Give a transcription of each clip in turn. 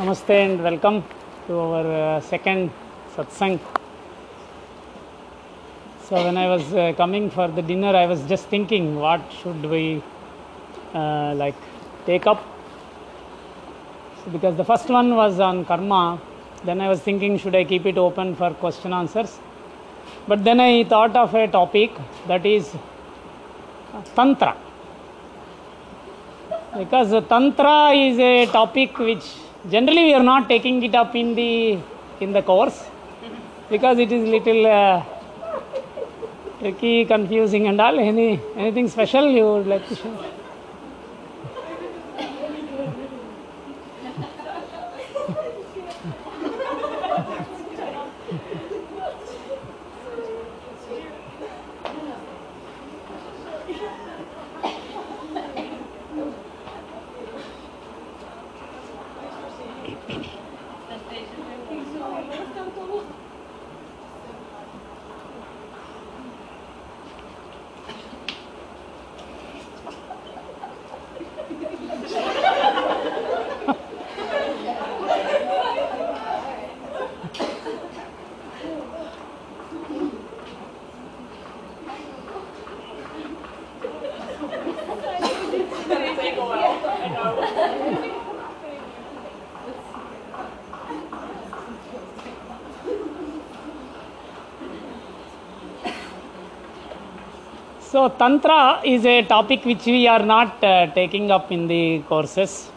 Namaste and welcome to our second Satsang. So when I was coming for the dinner, I was just thinking, what should we take up? So because the first one was on karma, then I was thinking, should I keep it open for question answers? But then I thought of a topic that is tantra. Because tantra is a topic which generally we are not taking it up in the course, because it is little tricky, confusing and all. Anything special you would like to share? So tantra is a topic which we are not taking up in the courses,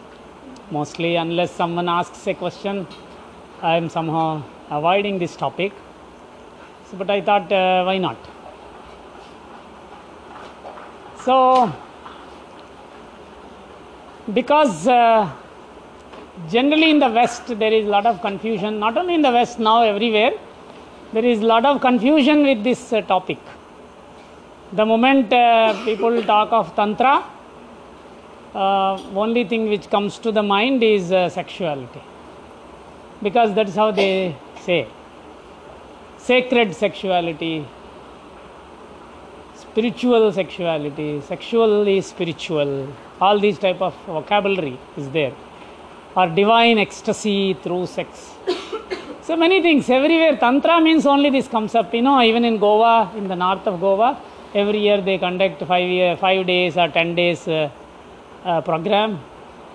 mostly, unless someone asks a question. I am somehow avoiding this topic. So, but I thought, why not? So because generally in the West there is a lot of confusion, not only in the West, now everywhere there is a lot of confusion with this topic. The moment people talk of tantra, only thing which comes to the mind is sexuality, because that's how they say. Sacred sexuality, spiritual sexuality, sexually spiritual, all these type of vocabulary is there, or divine ecstasy through sex. So many things everywhere. Tantra means only this comes up. Even in Goa, in the north of Goa, every year they conduct 5 days or 10 days program.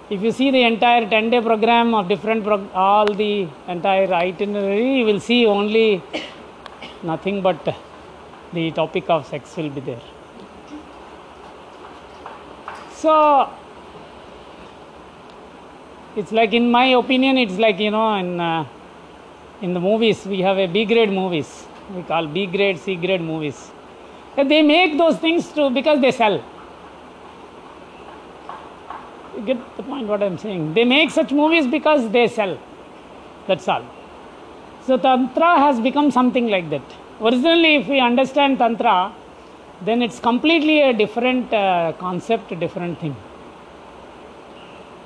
If you see the entire 10-day program of different all the entire itinerary, you will see only nothing but the topic of sex will be there. So it's like, in my opinion, it's like, in the movies we have a B-grade movies. We call B-grade, C-grade movies. They make those things too because they sell. You get the point what I am saying? They make such movies because they sell. That's all. So tantra has become something like that. Originally, if we understand tantra, then it's completely a different concept, different thing.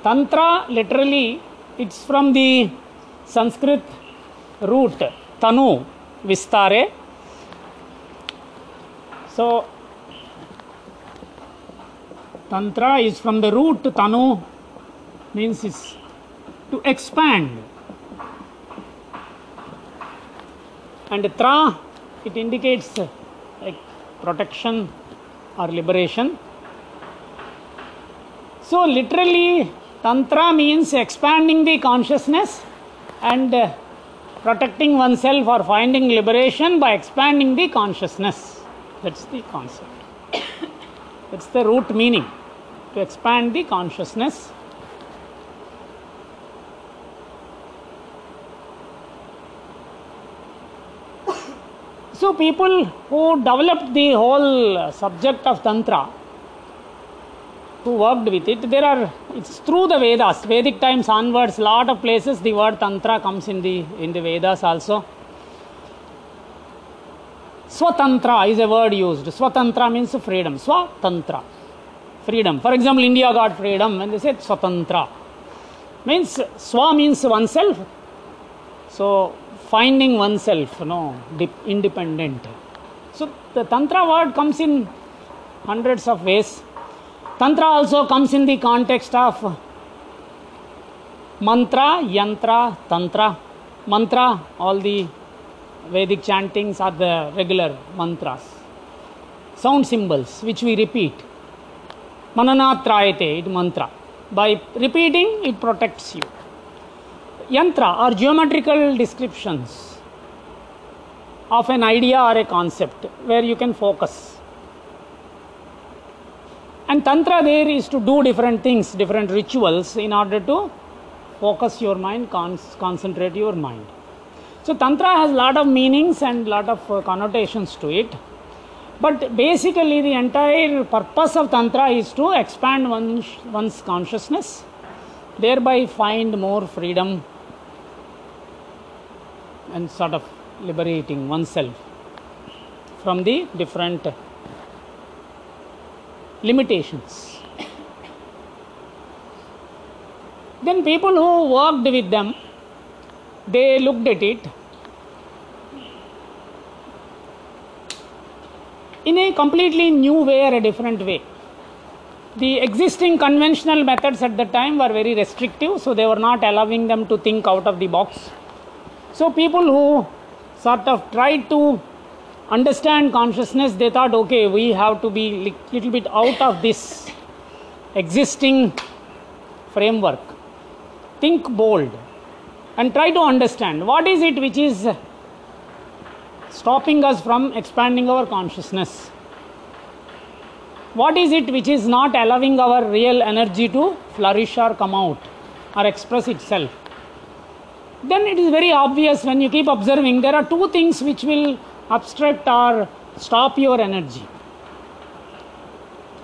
Tantra, literally, it's from the Sanskrit root, tanu, vistare. So tantra is from the root tanu, means is to expand, and tra, it indicates like protection or liberation. So literally tantra means expanding the consciousness and protecting oneself or finding liberation by expanding the consciousness. That's the concept. That's the root meaning, to expand the consciousness. So people who developed the whole subject of tantra, who worked with it, it's through the Vedas. Vedic times onwards, lot of places the word tantra comes in the Vedas also. Swatantra is a word used. Swatantra means freedom. Swatantra, freedom. For example, India got freedom when they said swatantra. Means, swa means oneself. So, finding oneself, independent. So, the tantra word comes in hundreds of ways. Tantra also comes in the context of Mantra, yantra, tantra. Mantra, all the Vedic chantings are the regular mantras, sound symbols which we repeat. Manana trayate, it mantra. By repeating, it protects you. Yantra are geometrical descriptions of an idea or a concept where you can focus. And tantra there is to do different things, different rituals in order to focus your mind, concentrate your mind. So tantra has lot of meanings and lot of connotations to it. But basically the entire purpose of tantra is to expand one's consciousness, thereby find more freedom and sort of liberating oneself from the different limitations. Then people who worked with them, they looked at it in a completely new way or a different way. The existing conventional methods at the time were very restrictive, so they were not allowing them to think out of the box. So people who sort of tried to understand consciousness, they thought, okay, we have to be little bit out of this existing framework. Think bold and try to understand what is it which is stopping us from expanding our consciousness. What is it which is not allowing our real energy to flourish or come out or express itself? Then it is very obvious when you keep observing, there are two things which will obstruct or stop your energy,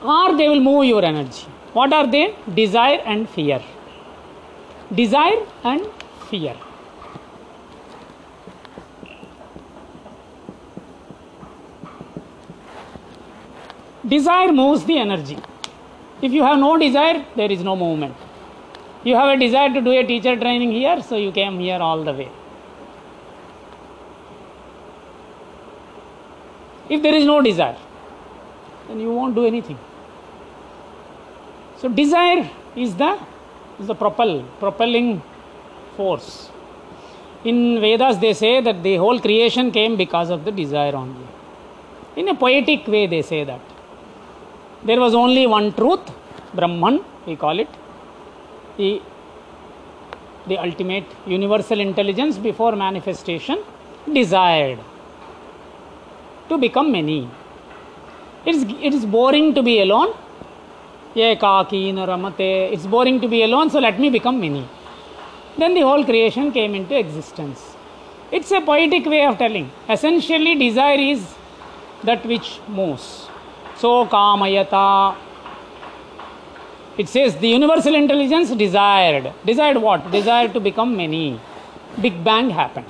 or they will move your energy. What are they? Desire and fear. Desire and fear. Desire moves the energy. If you have no desire, there is no movement. You have a desire to do a teacher training here, so you came here all the way. If there is no desire, then you won't do anything. So desire is the propelling force. In Vedas they say that the whole creation came because of the desire only. In a poetic way they say that. There was only one truth, Brahman we call it, the ultimate universal intelligence before manifestation, desired to become many. It is boring to be alone. It's boring to be alone, so let me become many. Then the whole creation came into existence. It's a poetic way of telling. Essentially, desire is that which moves. So, kamayata. It says the universal intelligence desired. Desired what? Desired to become many. Big Bang happened.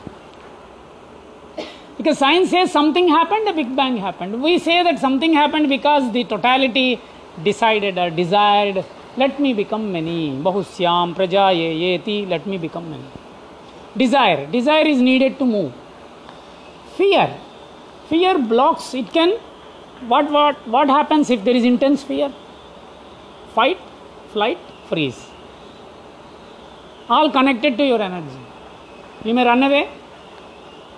Because science says something happened, a Big Bang happened. We say that something happened because the totality decided or desired, let me become many. Bahusyam prajayayeti, let me become many. Desire. Desire is needed to move. Fear. Fear blocks. It can. What happens if there is intense fear? Fight, flight, freeze. All connected to your energy. You may run away.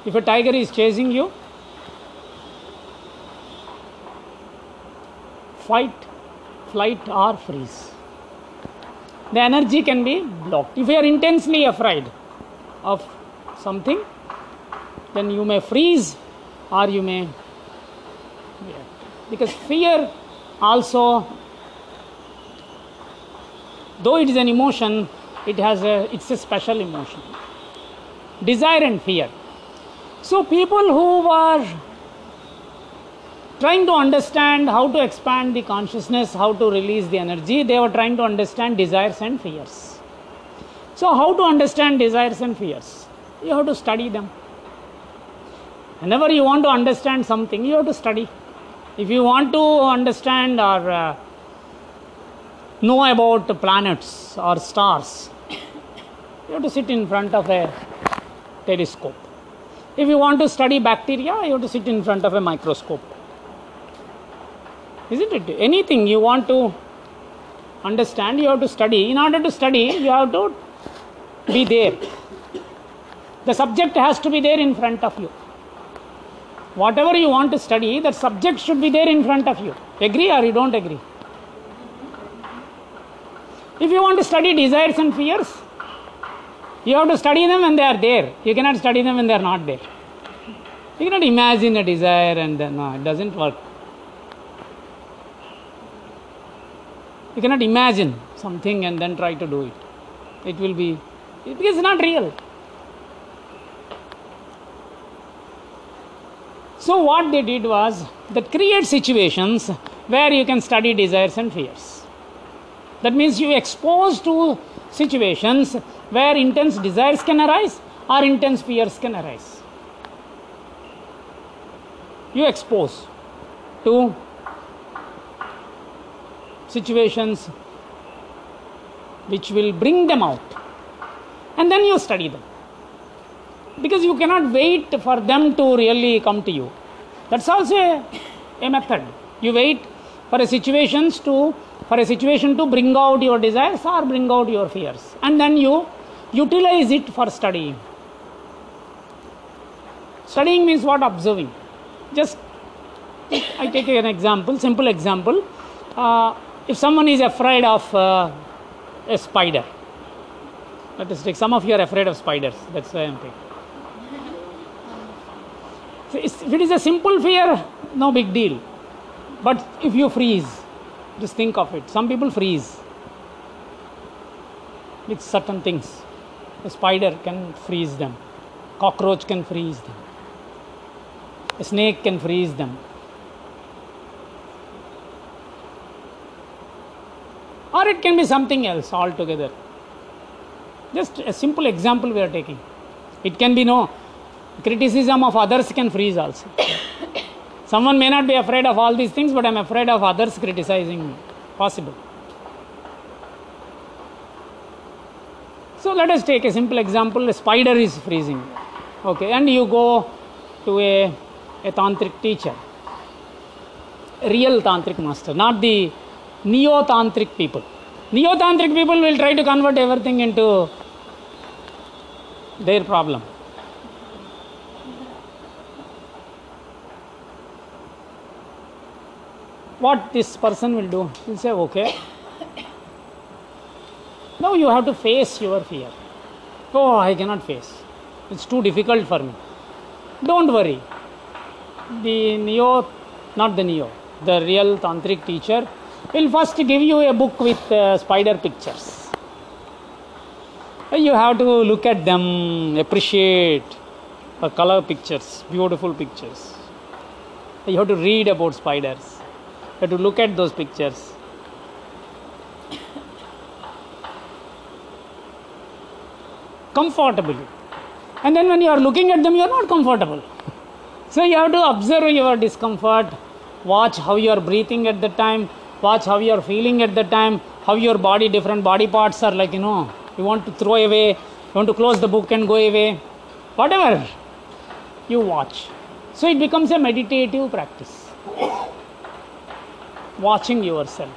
If a tiger is chasing you, fight, flight or freeze. The energy can be blocked. If you are intensely afraid of something, then you may freeze or you may... Because fear also, though it is an emotion, it's a special emotion. Desire and fear. So people who were trying to understand how to expand the consciousness, how to release the energy, they were trying to understand desires and fears. So how to understand desires and fears? You have to study them. Whenever you want to understand something, you have to study. If you want to understand or know about planets or stars, you have to sit in front of a telescope. If you want to study bacteria, you have to sit in front of a microscope. Isn't it? Anything you want to understand, you have to study. In order to study, you have to be there. The subject has to be there in front of you. Whatever you want to study, that subject should be there in front of you. Agree or you don't agree? If you want to study desires and fears, you have to study them when they are there. You cannot study them when they are not there. You cannot imagine a desire and then, no, it doesn't work. You cannot imagine something and then try to do it. It will be, because it's not real. So what they did was that create situations where you can study desires and fears. That means you expose to situations where intense desires can arise or intense fears can arise. You expose to situations which will bring them out, and then you study them, because you cannot wait for them to really come to you. That's also a method. You wait for a situation to bring out your desires or bring out your fears, and then you utilize it for studying. Studying means what? Observing. Just I take an example, simple example. If someone is afraid of a spider, let us take, some of you are afraid of spiders, that's why I am taking. So if it is a simple fear, no big deal. But if you freeze, just think of it. Some people freeze with certain things. A spider can freeze them. Cockroach can freeze them. A snake can freeze them. Or it can be something else altogether. Just a simple example we are taking. It can be no criticism of others can freeze also. Someone may not be afraid of all these things, but I'm afraid of others criticizing me. Possible. So let us take a simple example. A spider is freezing. Okay, and you go to a tantric teacher. A real tantric master, not the neo-tantric people. Neo-tantric people will try to convert everything into their problem. What this person will do? He'll say, okay. Now you have to face your fear. Oh, I cannot face. It's too difficult for me. Don't worry. The real tantric teacher will first give you a book with spider pictures. You have to look at them, appreciate the color pictures, beautiful pictures. You have to read about spiders. You have to look at those pictures. Comfortably. And then when you are looking at them, you are not comfortable. So you have to observe your discomfort, watch how you are breathing at the time, watch how you are feeling at the time, how your body, different body parts are like, you want to throw away, you want to close the book and go away, whatever you watch. So it becomes a meditative practice. Watching yourself.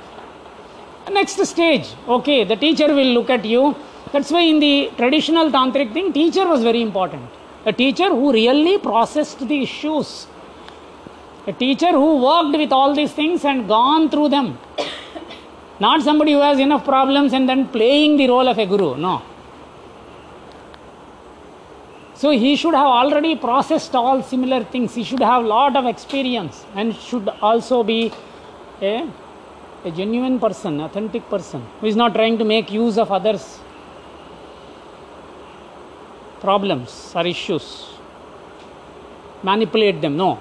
Next stage, okay, the teacher will look at you. That's why in the traditional tantric thing, teacher was very important. A teacher who really processed the issues. A teacher who worked with all these things and gone through them. Not somebody who has enough problems and then playing the role of a guru. No. So he should have already processed all similar things. He should have a lot of experience and should also be a genuine person, authentic person, who is not trying to make use of others' problems or issues. Manipulate them. No.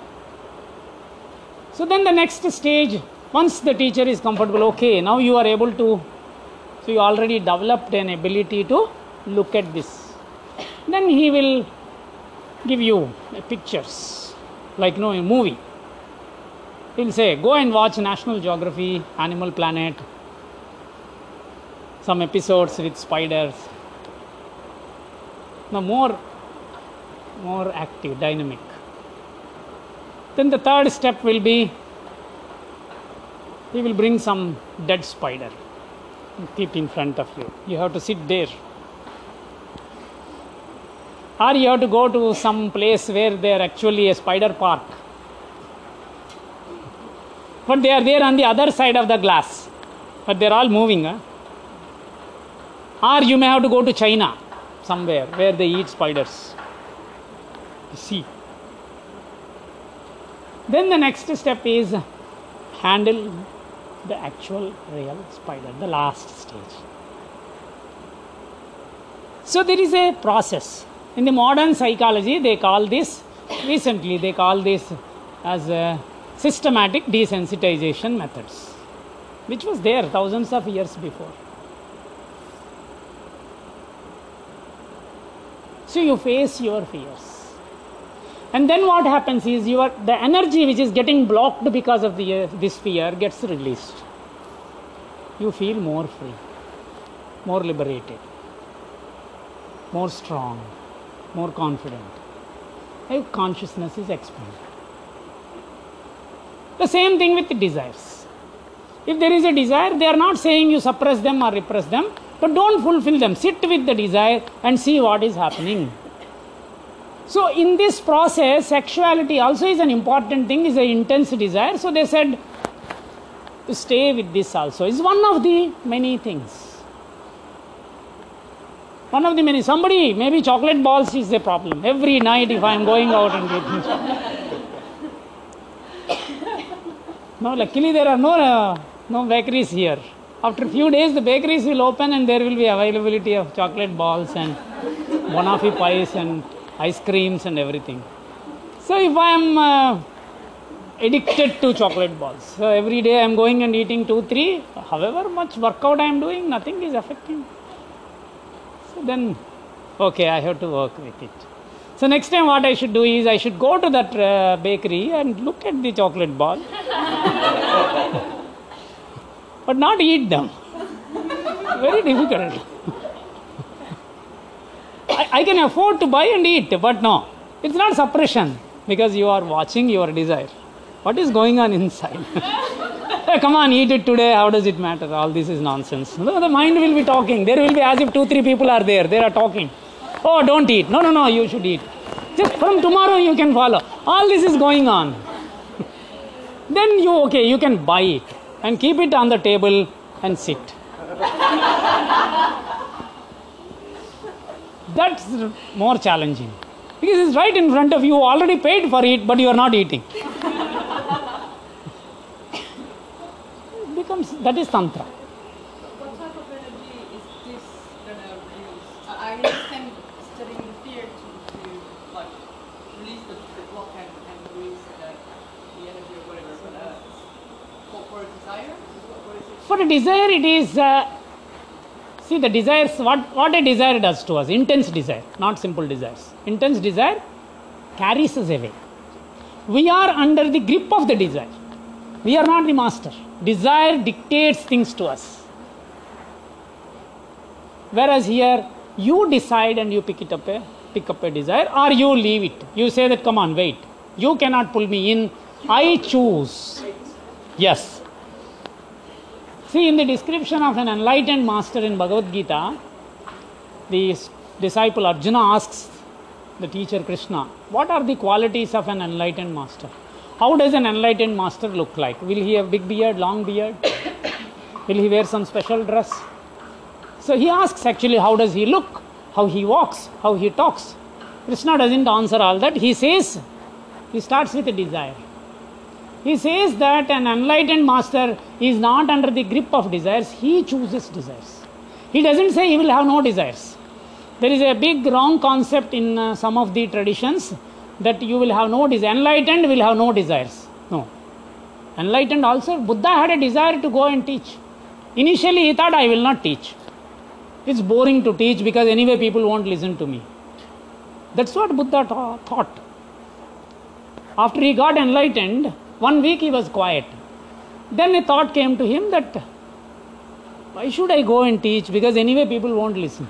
So then the next stage, once the teacher is comfortable, okay, now you are able to, so you already developed an ability to look at this. Then he will give you pictures, like a movie. He will say, go and watch National Geography, Animal Planet, some episodes with spiders. Now more active, dynamic. Then the third step will be, he will bring some dead spider and keep in front of you. You have to sit there or you have to go to some place where there actually a spider park. But they are there on the other side of the glass. But they are all moving. Huh? Or you may have to go to China somewhere where they eat spiders. You see. Then the next step is handle the actual real spider, the last stage. So there is a process. In the modern psychology, they call this, recently they call this as a systematic desensitization methods, which was there thousands of years before. So you face your fears. And then what happens is the energy which is getting blocked because of this fear gets released. You feel more free, more liberated, more strong, more confident. Your consciousness is expanded. The same thing with the desires. If there is a desire, they are not saying you suppress them or repress them, but don't fulfill them. Sit with the desire and see what is happening. So in this process, sexuality also is an important thing, is an intense desire. So they said to stay with this also. It's one of the many things. One of the many. Somebody, maybe chocolate balls is a problem. Every night if I am going out and getting chocolate. Now luckily there are no bakeries here. After a few days the bakeries will open and there will be availability of chocolate balls and banoffee pies and ice creams and everything. So if I am addicted to chocolate balls, so every day I am going and eating 2-3, however much workout I am doing, nothing is affecting. So then, okay, I have to work with it. So next time what I should do is I should go to that bakery and look at the chocolate ball, but not eat them. Very difficult. I can afford to buy and eat, but no, it's not suppression because you are watching your desire. What is going on inside? Come on, eat it today, how does it matter? All this is nonsense. No, the mind will be talking. There will be as if 2-3 people are there. They are talking. Oh, don't eat. No, you should eat. Just from tomorrow you can follow. All this is going on. Then you can buy it and keep it on the table and sit. That's more challenging because it's right in front of you, already paid for it, but you are not eating. It becomes, that is Tantra. What type of energy is this that I use? I understand studying the fear to like release the block and release the energy or whatever, but for a desire? What is it? For a desire, it is... see the desires, what a desire does to us, intense desire, not simple desires. Intense desire carries us away. We are under the grip of the desire. We are not the master. Desire dictates things to us. Whereas here, you decide and you pick up a desire or you leave it. You say that, come on, wait. You cannot pull me in. I choose. Yes. See, in the description of an enlightened master in Bhagavad Gita, the disciple Arjuna asks the teacher Krishna, what are the qualities of an enlightened master? How does an enlightened master look like? Will he have big beard, long beard? Will he wear some special dress? So he asks actually, how does he look? How he walks? How he talks? Krishna doesn't answer all that. He says, he starts with a desire. He says that an enlightened master is not under the grip of desires. He chooses desires. He doesn't say he will have no desires. There is a big wrong concept in some of the traditions that you will have no desires. Enlightened will have no desires. No. Enlightened also, Buddha had a desire to go and teach. Initially he thought, I will not teach. It's boring to teach because anyway people won't listen to me. That's what Buddha thought. After he got enlightened, 1 week he was quiet. Then a thought came to him that why should I go and teach because anyway people won't listen.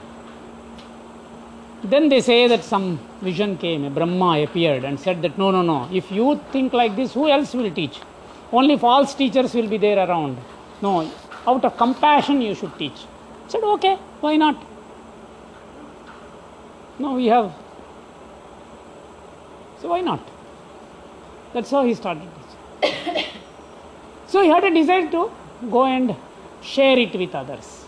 Then they say that some vision came, a Brahma appeared and said that no, if you think like this, who else will teach? Only false teachers will be there around. No, out of compassion you should teach. He said okay, why not? Now we have So why not? That's how he started teaching. So he had a desire to go and share it with others.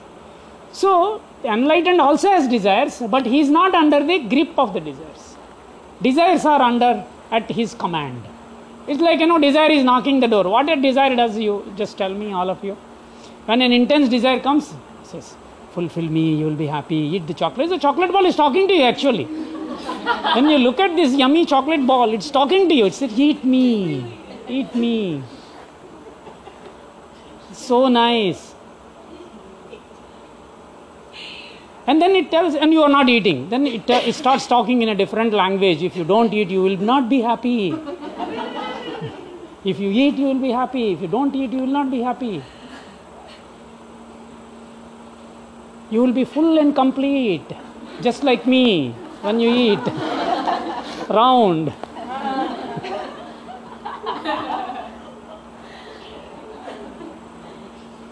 So the enlightened also has desires, but he is not under the grip of the desires. Desires are under at his command. It's like, desire is knocking the door. What a desire does, you just tell me, all of you. When an intense desire comes, it says, fulfill me, you will be happy, eat the chocolate. The chocolate ball is talking to you actually. When you look at this yummy chocolate ball, it's talking to you. It says, eat me, eat me. So nice. And then it tells, and you are not eating. Then it starts talking in a different language. If you don't eat, you will not be happy. If you eat, you will be happy. If you don't eat, you will not be happy. You will be full and complete, just like me, when you eat, round.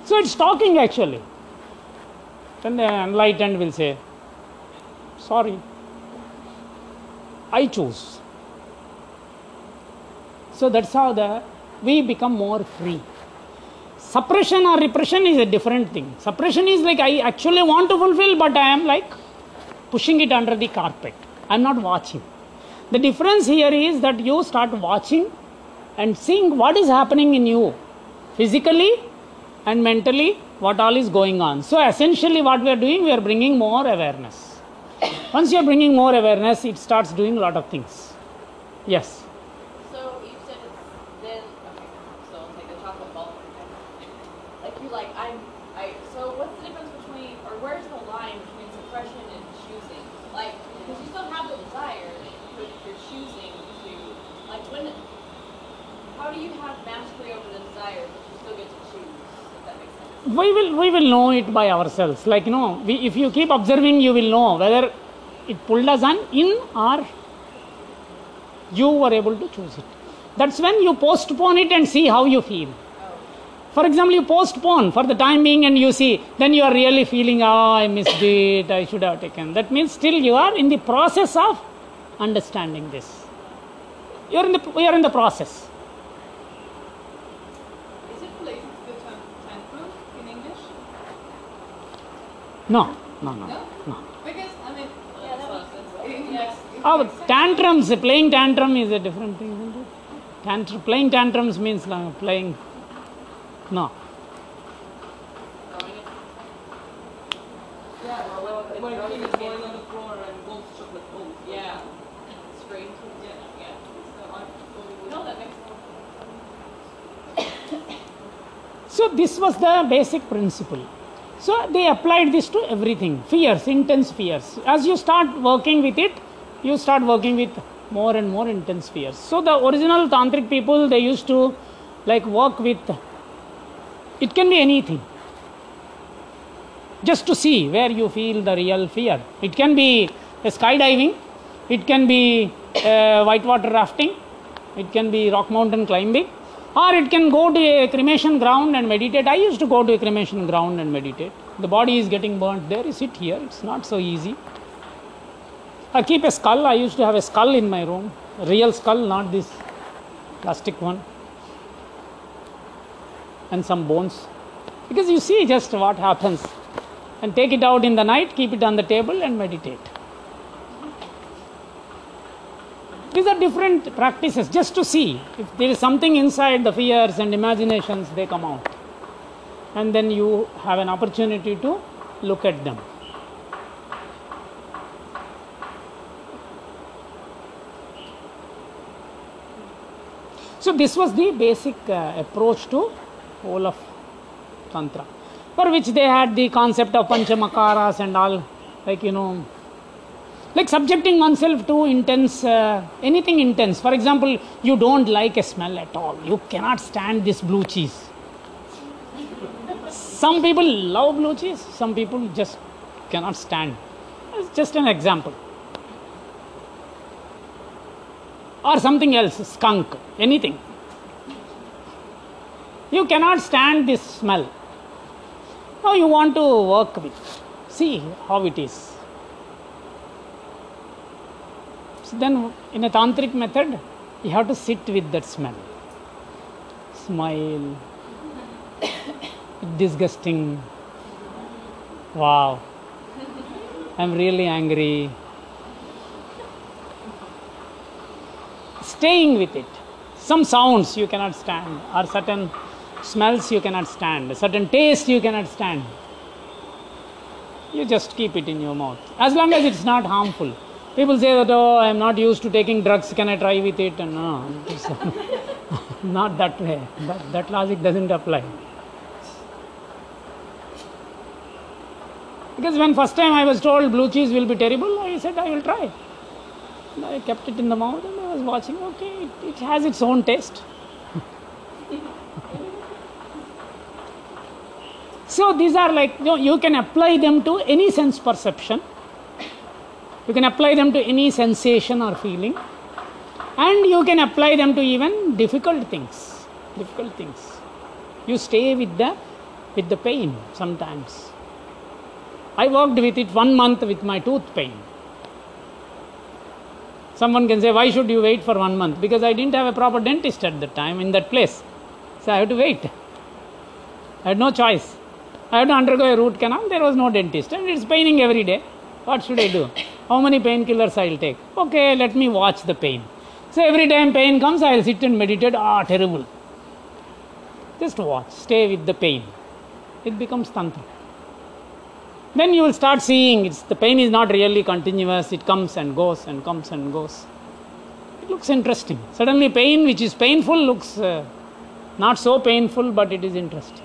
So it's talking actually. Then the enlightened will say, sorry, I choose. So that's how we become more free. Suppression or repression is a different thing. Suppression is like, I actually want to fulfill, but I am like pushing it under the carpet. I am not watching. The difference here is that you start watching and seeing what is happening in you, physically and mentally, what all is going on. So essentially what we are doing, we are bringing more awareness. Once you are bringing more awareness, it starts doing a lot of things. Yes. We will know it by ourselves. Like, if you keep observing, you will know whether it pulled us in or you were able to choose it. That's when you postpone it and see how you feel. For example, you postpone for the time being and you see, then you are really feeling, I missed it, I should have taken. That means still you are in the process of understanding this. You are in the process. No. Because, tantrums, playing tantrum is a different thing, isn't it? Playing tantrums means playing. No. Yeah, well, when he was going on the floor and both chocolate balls. Yeah. Straight. Yeah. So that makes sense. So this was the basic principle. So they applied this to everything. Fears, intense fears. As you start working with it, you start working with more and more intense fears. So the original tantric people, they used to work with, it can be anything. Just to see where you feel the real fear. It can be skydiving. It can be whitewater rafting. It can be rock mountain climbing. Or it can go to a cremation ground and meditate. I used to go to a cremation ground and meditate. The body is getting burnt there. You sit here. It's not so easy. I keep a skull. I used to have a skull in my room. A real skull, not this plastic one. And some bones. Because you see just what happens. And take it out in the night, keep it on the table and meditate. These are different practices, just to see if there is something inside the fears and imaginations, they come out. And then you have an opportunity to look at them. So this was the basic approach to whole of Tantra. For which they had the concept of Panchamakaras and all, like subjecting oneself to intense, anything intense. For example, you don't like a smell at all. You cannot stand this blue cheese. Some people love blue cheese. Some people just cannot stand. It's just an example. Or something else, skunk, anything. You cannot stand this smell. Now you want to work with. See how it is. then in a tantric method, you have to sit with that smell. Smile. Disgusting. Wow. I'm really angry. Staying with it. Some sounds you cannot stand, or certain smells you cannot stand, certain taste you cannot stand. You just keep it in your mouth. As long as it's not harmful. People say that, oh, I'm not used to taking drugs, can I try with it? And no, it's not that way. That logic doesn't apply. Because when first time I was told blue cheese will be terrible, I said I will try. And I kept it in the mouth and I was watching, okay, it has its own taste. So these are like, you know, you can apply them to any sense perception. You can apply them to any sensation or feeling. And you can apply them to even difficult things. Difficult things. You stay with the pain sometimes. I worked with it 1 month with my tooth pain. Someone can say, why should you wait for 1 month? Because I didn't have a proper dentist at that time in that place. So I had to wait. I had no choice. I had to undergo a root canal. There was no dentist. And it's paining every day. What should I do? How many painkillers I will take? Okay, let me watch the pain. So every time pain comes, I will sit and meditate. Ah, terrible. Just watch. Stay with the pain. It becomes tantra. Then you will start seeing the pain is not really continuous. It comes and goes and comes and goes. It looks interesting. Suddenly pain which is painful looks not so painful, but it is interesting.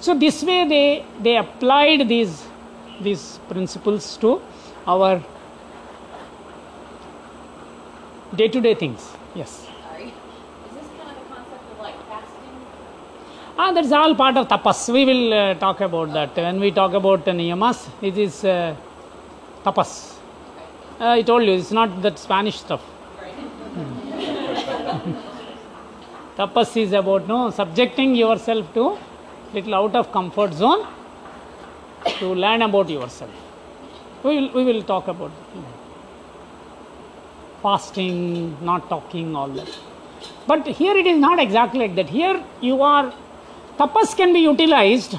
So this way they applied these principles to our day-to-day things. Yes? Sorry. Is this kind of the concept of like fasting? That's all part of tapas. We will talk about that. When we talk about niyamas, it is tapas. Okay. I told you, it's not that Spanish stuff. Right. Tapas is about subjecting yourself to little out of comfort zone to learn about yourself. We will talk about fasting, not talking, all that. But here it is not exactly like that. Here tapas can be utilized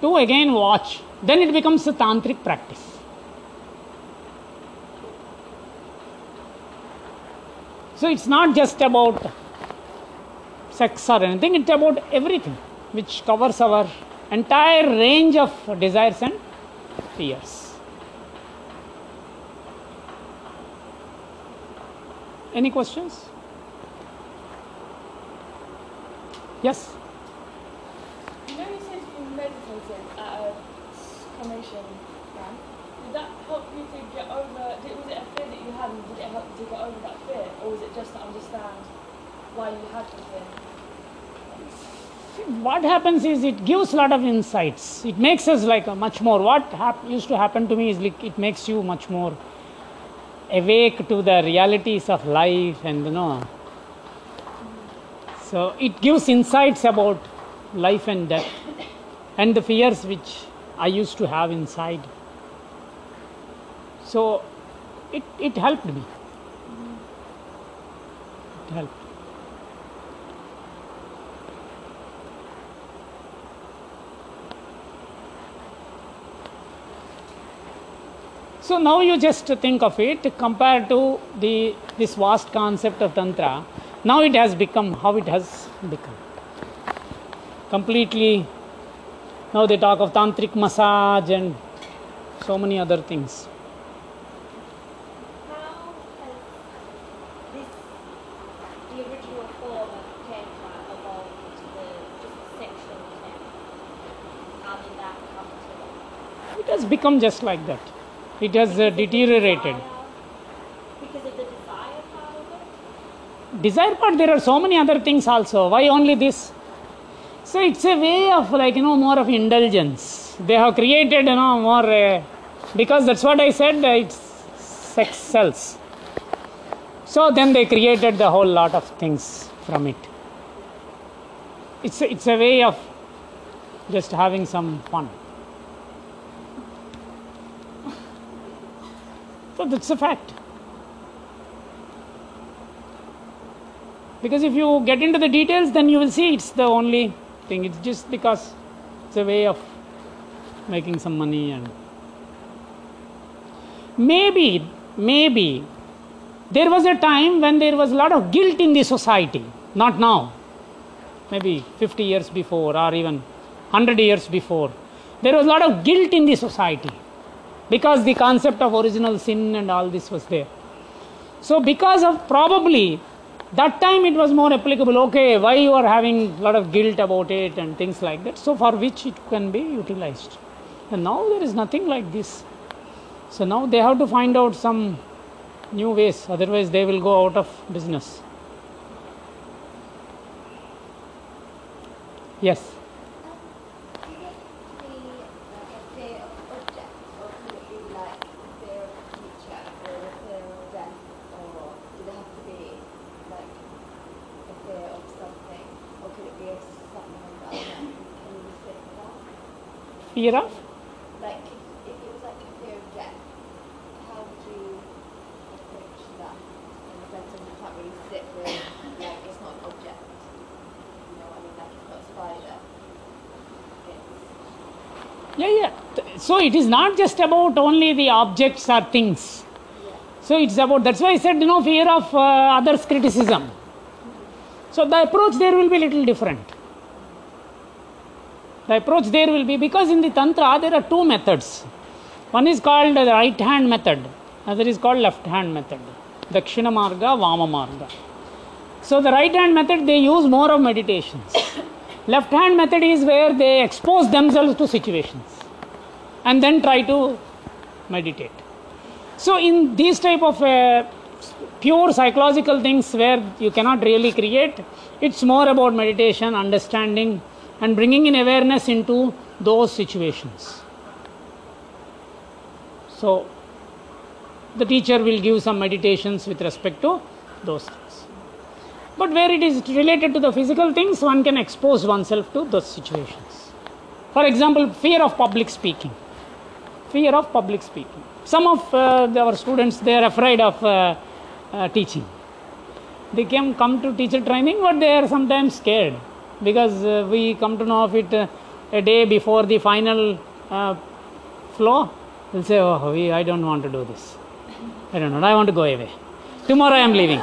to again watch. Then it becomes a tantric practice. So it's not just about sex or anything, it's about everything, which covers our entire range of desires and fears. Any questions? Yes? You know, you said you meditated at a cremation, right? Did that help you to get over, was it a fear that you had, and did it help you to get over that fear? Or was it just to understand why you had the fear? What happens is it gives a lot of insights. It makes us like much more. What used to happen to me is like it makes you much more awake to the realities of life and So it gives insights about life and death and the fears which I used to have inside. So it helped me. It helped. So now you just think of it compared to this vast concept of Tantra. Now it has become how it has become. Completely, now they talk of tantric massage and so many other things. How has the original form of Tantra evolved into just sexual Tantra? How did that come to it? It has become just like that. It has deteriorated. Because of the desire part of it? Desire part, there are so many other things also. Why only this? So it's a way of more of indulgence. They have created more, because that's what I said, it's sex sells. So then they created the whole lot of things from it. It's a way of just having some fun. So that's a fact. Because if you get into the details, then you will see it's the only thing. It's just because it's a way of making some money, and maybe there was a time when there was a lot of guilt in the society. Not now. Maybe 50 years before, or even 100 years before, there was a lot of guilt in the society because the concept of original sin and all this was there. So because of probably that time it was more applicable. Okay, why you are having a lot of guilt about it and things like that. So for which it can be utilized. And now there is nothing like this. So now they have to find out some new ways, otherwise they will go out of business. Yes. Fear of? Like, if it was like a fear of death, how would you approach that? In the sense of you can't really sit with, like, it's not an object. You know what I mean? Like, it's not a spider. It's... Yeah. So it is not just about only the objects or things. Yeah. So it's about, that's why I said, fear of others' criticism. Mm-hmm. So the approach there will be a little different. The approach there will be, because in the Tantra there are two methods. One is called the right hand method, other is called left hand method. Dakshina marga, vama marga. So the right hand method, they use more of meditations. Left hand method is where they expose themselves to situations and then try to meditate. So in these type of pure psychological things where you cannot really create, it's more about meditation, understanding, and bringing in awareness into those situations. So the teacher will give some meditations with respect to those things. But where it is related to the physical things, one can expose oneself to those situations. For example, fear of public speaking. Fear of public speaking. Some of our students, they are afraid of teaching. They come to teacher training, but they are sometimes scared. Because we come to know of it a day before the final flow, we'll say, I don't want to do this. I don't know. I want to go away. Tomorrow I am leaving.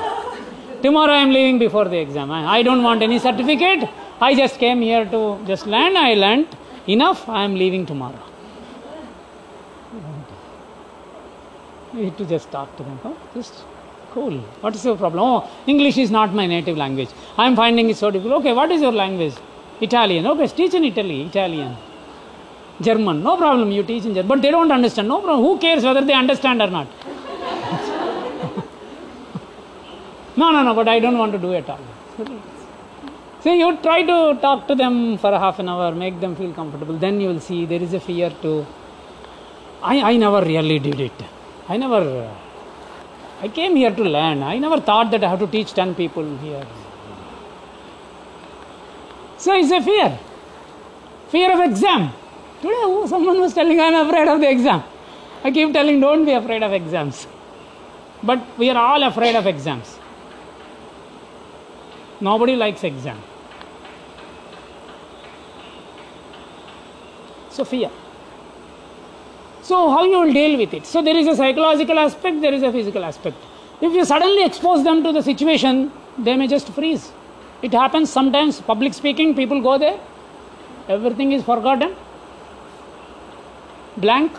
Tomorrow I am leaving before the exam. I don't want any certificate. I just came here to just learn. I learnt enough. I am leaving tomorrow. We need to just talk to them. Just... cool. What is your problem? Oh, English is not my native language. I am finding it so difficult. Okay, what is your language? Italian. Okay, teach in Italian. German. No problem, you teach in German. But they don't understand. No problem. Who cares whether they understand or not? No, but I don't want to do it at all. See, you try to talk to them for half an hour, make them feel comfortable. Then you will see there is a fear to... I never really did it. I came here to learn. I never thought that I have to teach 10 people here. So it's a fear. Fear of exam. Today someone was telling I am afraid of the exam. I keep telling don't be afraid of exams. But we are all afraid of exams. Nobody likes exam. So fear. So how you will deal with it? So there is a psychological aspect, there is a physical aspect. If you suddenly expose them to the situation, they may just freeze. It happens sometimes, public speaking, people go there, everything is forgotten, blank.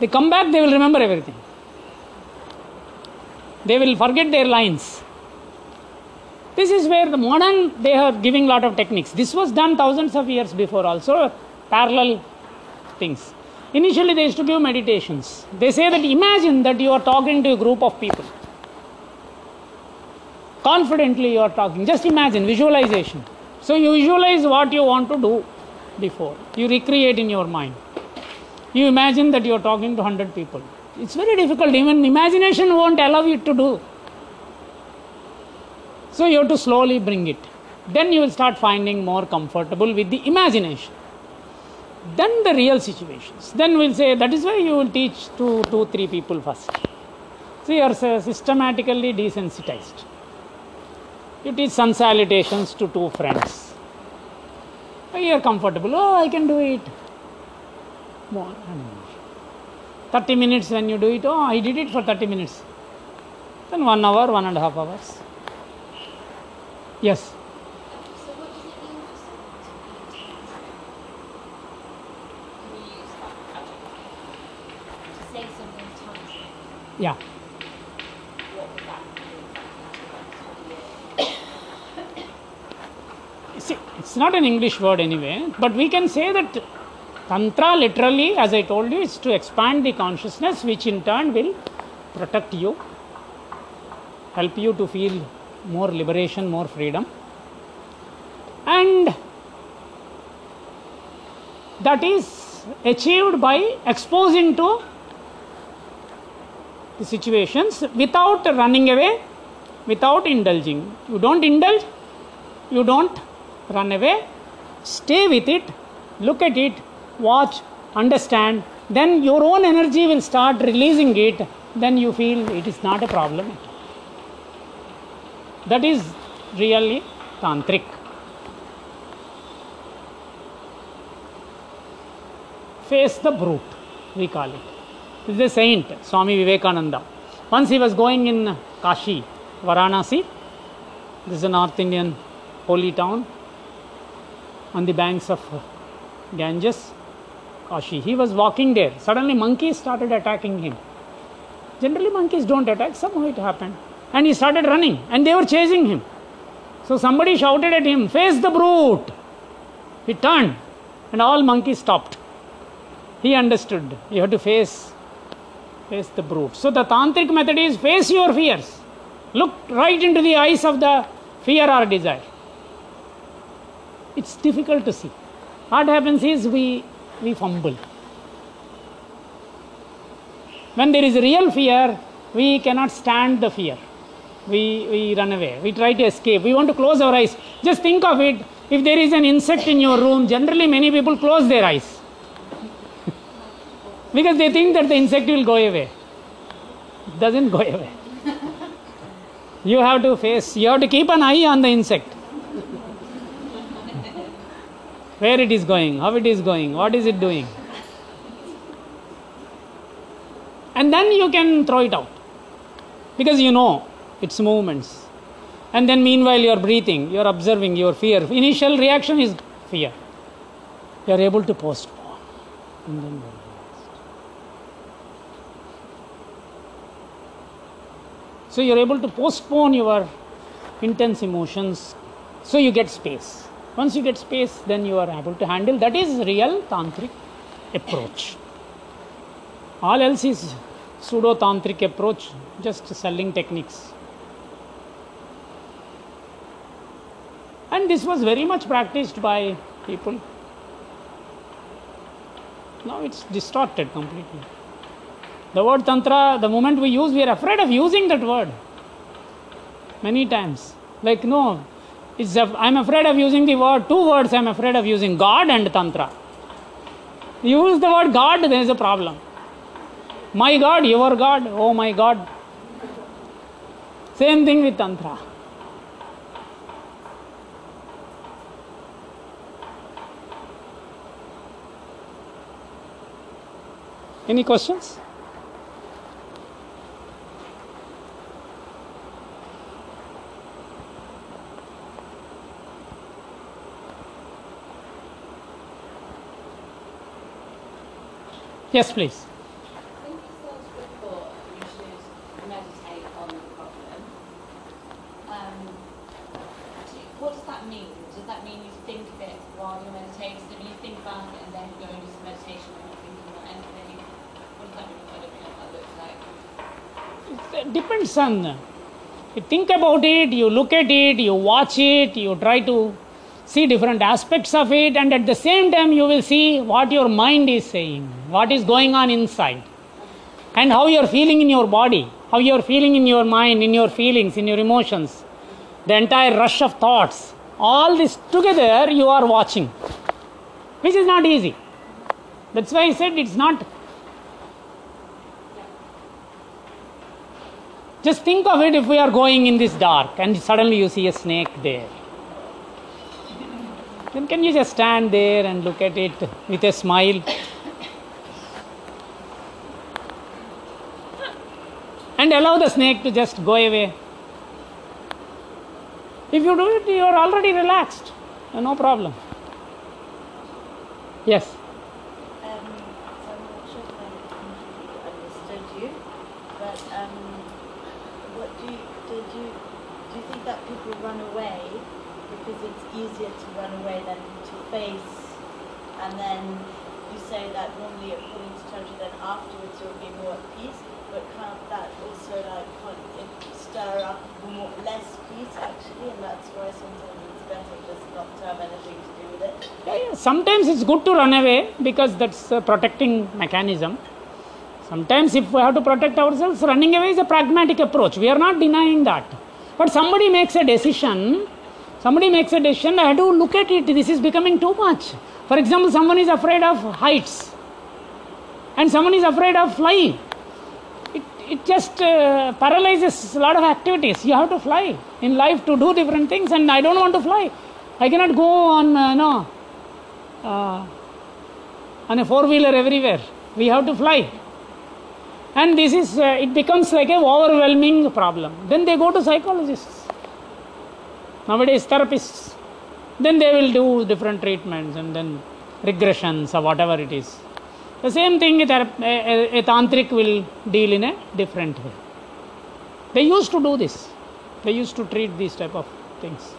They come back, they will remember everything. They will forget their lines. This is where the modern, they are giving lot of techniques. This was done thousands of years before also, parallel things. Initially they used to give meditations. They say that imagine that you are talking to a group of people. Confidently you are talking. Just imagine, visualization. So you visualize what you want to do before. You recreate in your mind. You imagine that you are talking to 100 people. It's very difficult. Even imagination won't allow you to do. So you have to slowly bring it. Then you will start finding more comfortable with the imagination. Then the real situations. Then we'll say that is why you will teach to 2-3 people first. So you are systematically desensitized. You teach sun salutations to two friends. You are comfortable. Oh, I can do it. More and more. 30 minutes when you do it. Oh, I did it for 30 minutes. Then 1 hour, 1.5 hours. Yes. Yeah. See, it's not an English word anyway, but we can say that Tantra literally, as I told you, is to expand the consciousness, which in turn will protect you, help you to feel more liberation, more freedom. And that is achieved by exposing to the situations without running away, without indulging. You don't indulge, you don't run away. Stay with it, look at it, watch, understand. Then your own energy will start releasing it. Then you feel it is not a problem at all. That is really tantric. Face the brute, we call it. This is a saint, Swami Vivekananda. Once he was going in Kashi, Varanasi. This is a North Indian holy town on the banks of Ganges, Kashi. He was walking there. Suddenly monkeys started attacking him. Generally monkeys don't attack. Somehow it happened. And he started running and they were chasing him. So somebody shouted at him, "Face the brute." He turned and all monkeys stopped. He understood. You have to face the brute. So the tantric method is face your fears. Look right into the eyes of the fear or desire. It's difficult to see. What happens is we fumble. When there is real fear, we cannot stand the fear. We run away. We try to escape. We want to close our eyes. Just think of it. If there is an insect in your room, generally many people close their eyes. Because they think that the insect will go away. It doesn't go away. You have to face, you have to keep an eye on the insect. Where it is going, how it is going, what is it doing. And then you can throw it out. Because you know its movements. And then meanwhile you are breathing, you are observing your fear. Initial reaction is fear. You are able to postpone. And then so you are able to postpone your intense emotions. So you get space. Once you get space, then you are able to handle. That is real tantric approach. All else is pseudo-tantric approach, just selling techniques. And this was very much practiced by people. Now it's distorted completely. The word tantra, the moment we use, we are afraid of using that word. Many times. Like, no, I'm afraid of using the word. Two words I'm afraid of using, God and tantra. You use the word God, there is a problem. My God, your God, oh my God. Same thing with tantra. Any questions? Yes, please. When you start to report, you should meditate on the problem. What does that mean? Does that mean you think of it while you're meditating? So you think about it and then you go into meditation and you're thinking about anything? What does that mean? I don't know what that looks like. It depends on. You think about it, you look at it, you watch it, you try to see different aspects of it, and at the same time you will see what your mind is saying, what is going on inside, and how you are feeling in your body, how you are feeling in your mind, in your feelings, in your emotions, the entire rush of thoughts. All this together you are watching, which is not easy. That's why I said it's not Just think of it, if we are going in this dark and suddenly you see a snake there. Then can you just stand there and look at it with a smile? And allow the snake to just go away. If you do it, you are already relaxed. No problem. Yes? So I'm not sure if I completely understood you, but do you think that people run away because it's easier to run away than to face, and then you say that normally according to Tantra, then afterwards you'll be more at peace, but can't that also stir up more, less peace actually, and that's why sometimes it's better just not to have anything to do with it? Yeah. Sometimes it's good to run away because that's a protecting mechanism. Sometimes if we have to protect ourselves, running away is a pragmatic approach. We are not denying that. But somebody makes a decision, I have to look at it, this is becoming too much. For example, someone is afraid of heights and someone is afraid of flying. It just paralyzes a lot of activities. You have to fly in life to do different things, and I don't want to fly. I cannot go on a four-wheeler everywhere. We have to fly. And this is, it becomes like an overwhelming problem. Then they go to psychologists. Nowadays, therapists. Then they will do different treatments and then regressions or whatever it is. The same thing a tantric will deal in a different way. They used to do this. They used to treat these type of things.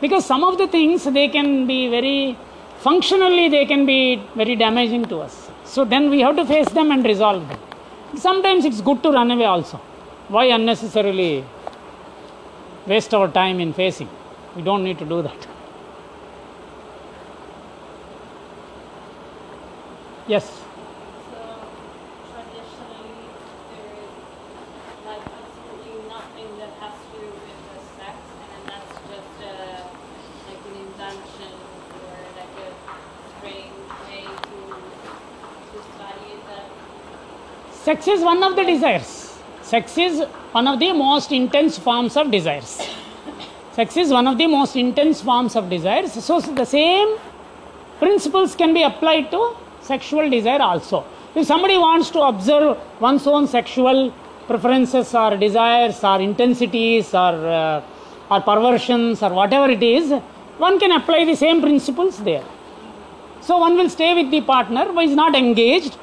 Because some of the things, they can be very, functionally they can be very damaging to us. So then we have to face them and resolve them. Sometimes it's good to run away also. Why unnecessarily waste our time in facing? We don't need to do that. Yes? Sex is one of the desires. Sex is one of the most intense forms of desires. So the same principles can be applied to sexual desire also. If somebody wants to observe one's own sexual preferences or desires or intensities or perversions or whatever it is, one can apply the same principles there. So one will stay with the partner who is not engaged,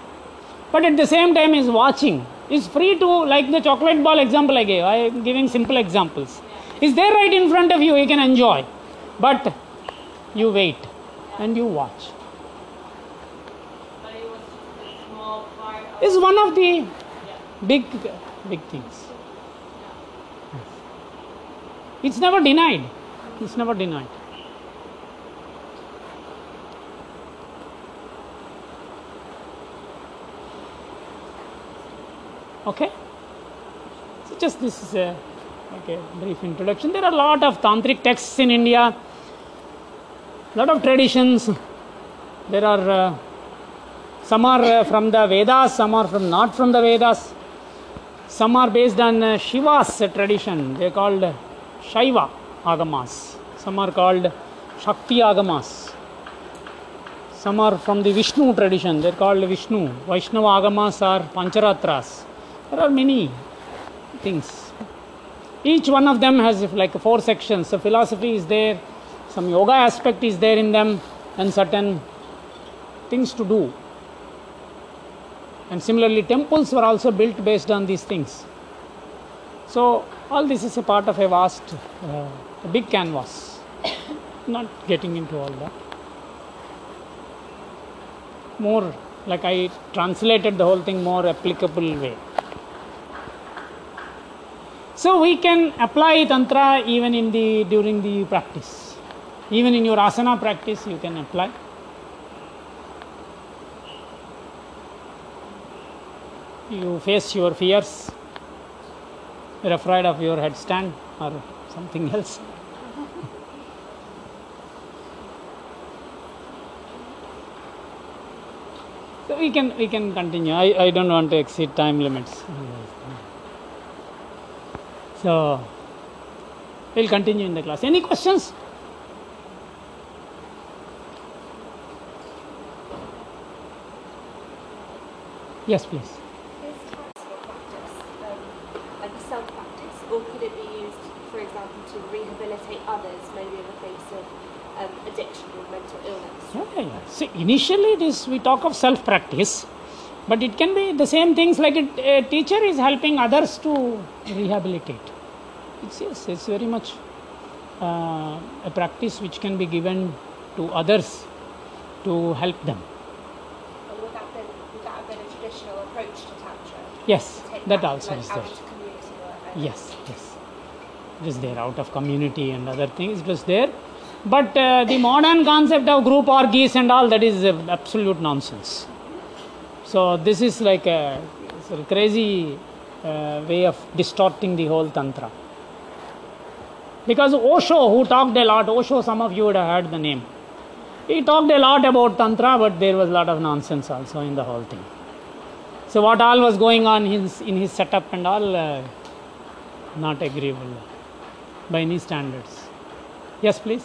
but at the same time is watching, is free to, like the chocolate ball example I gave, I am giving simple examples. Is there right in front of you, you can enjoy. But you wait and you watch. But it was just a small part of... It's one of the big things. It's never denied. Okay, so just this is a brief introduction. There are a lot of tantric texts in India, a lot of traditions. There are some are from the Vedas, some are from not from the Vedas. Some are based on Shiva's tradition. They are called Shaiva Agamas. Some are called Shakti Agamas. Some are from the Vishnu tradition. They are called Vishnu Vaishnava Agamas or Pancharatras. There are many things. Each one of them has like 4 sections. So philosophy is there, some yoga aspect is there in them, and certain things to do. And similarly, temples were also built based on these things. So all this is a part of a vast, a big canvas. Not getting into all that. More like I translated the whole thing more applicable way. So we can apply tantra even in the during the practice. Even in your asana practice, you can apply. You face your fears. You're afraid of your headstand or something else. So we can continue. I don't want to exceed time limits. So we'll continue in the class. Any questions? Yes, please. Is classical practice like a self-practice, or could it be used, for example, to rehabilitate others, maybe in the face of addiction or mental illness? Yeah. See, initially we talk of self-practice, but it can be the same things like a teacher is helping others to rehabilitate. It's very much a practice which can be given to others to help them. Yes, that also is there. Yes. It is there out of community and other things. It was there. But the modern concept of group orgies and all, that is absolute nonsense. So this is like a crazy way of distorting the whole Tantra. Because Osho, who talked a lot, Osho, some of you would have heard the name. He talked a lot about Tantra, but there was a lot of nonsense also in the whole thing. So what all was going on in his setup and all, not agreeable by any standards. Yes, please.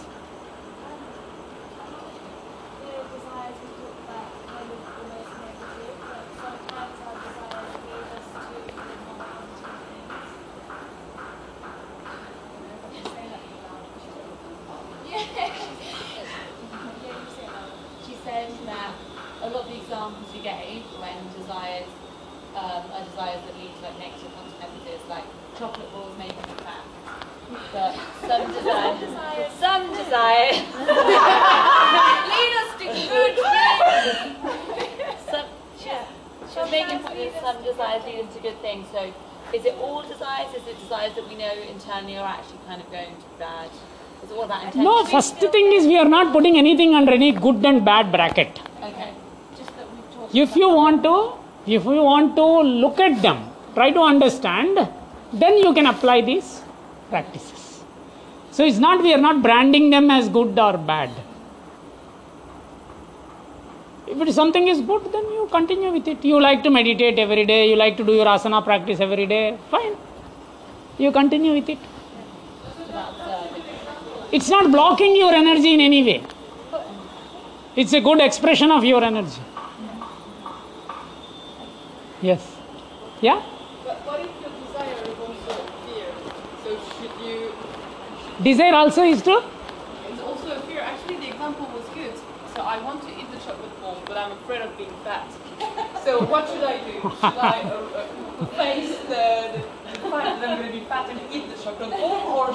No, first thing is we are not putting anything under any good and bad bracket. Okay. If you want to look at them, try to understand, then you can apply these practices. So we are not branding them as good or bad. If something is good, then you continue with it. You like to meditate every day, you like to do your asana practice every day, fine. You continue with it. It's not blocking your energy in any way. It's a good expression of your energy. Yes. Yeah? But what if your desire is also fear? So should you... Desire also is true? It's also a fear. Actually, the example was good. So I want to eat the chocolate ball, but I'm afraid of being fat. So what should I do? Should I face the fact that I'm going to be fat and eat the chocolate ball, or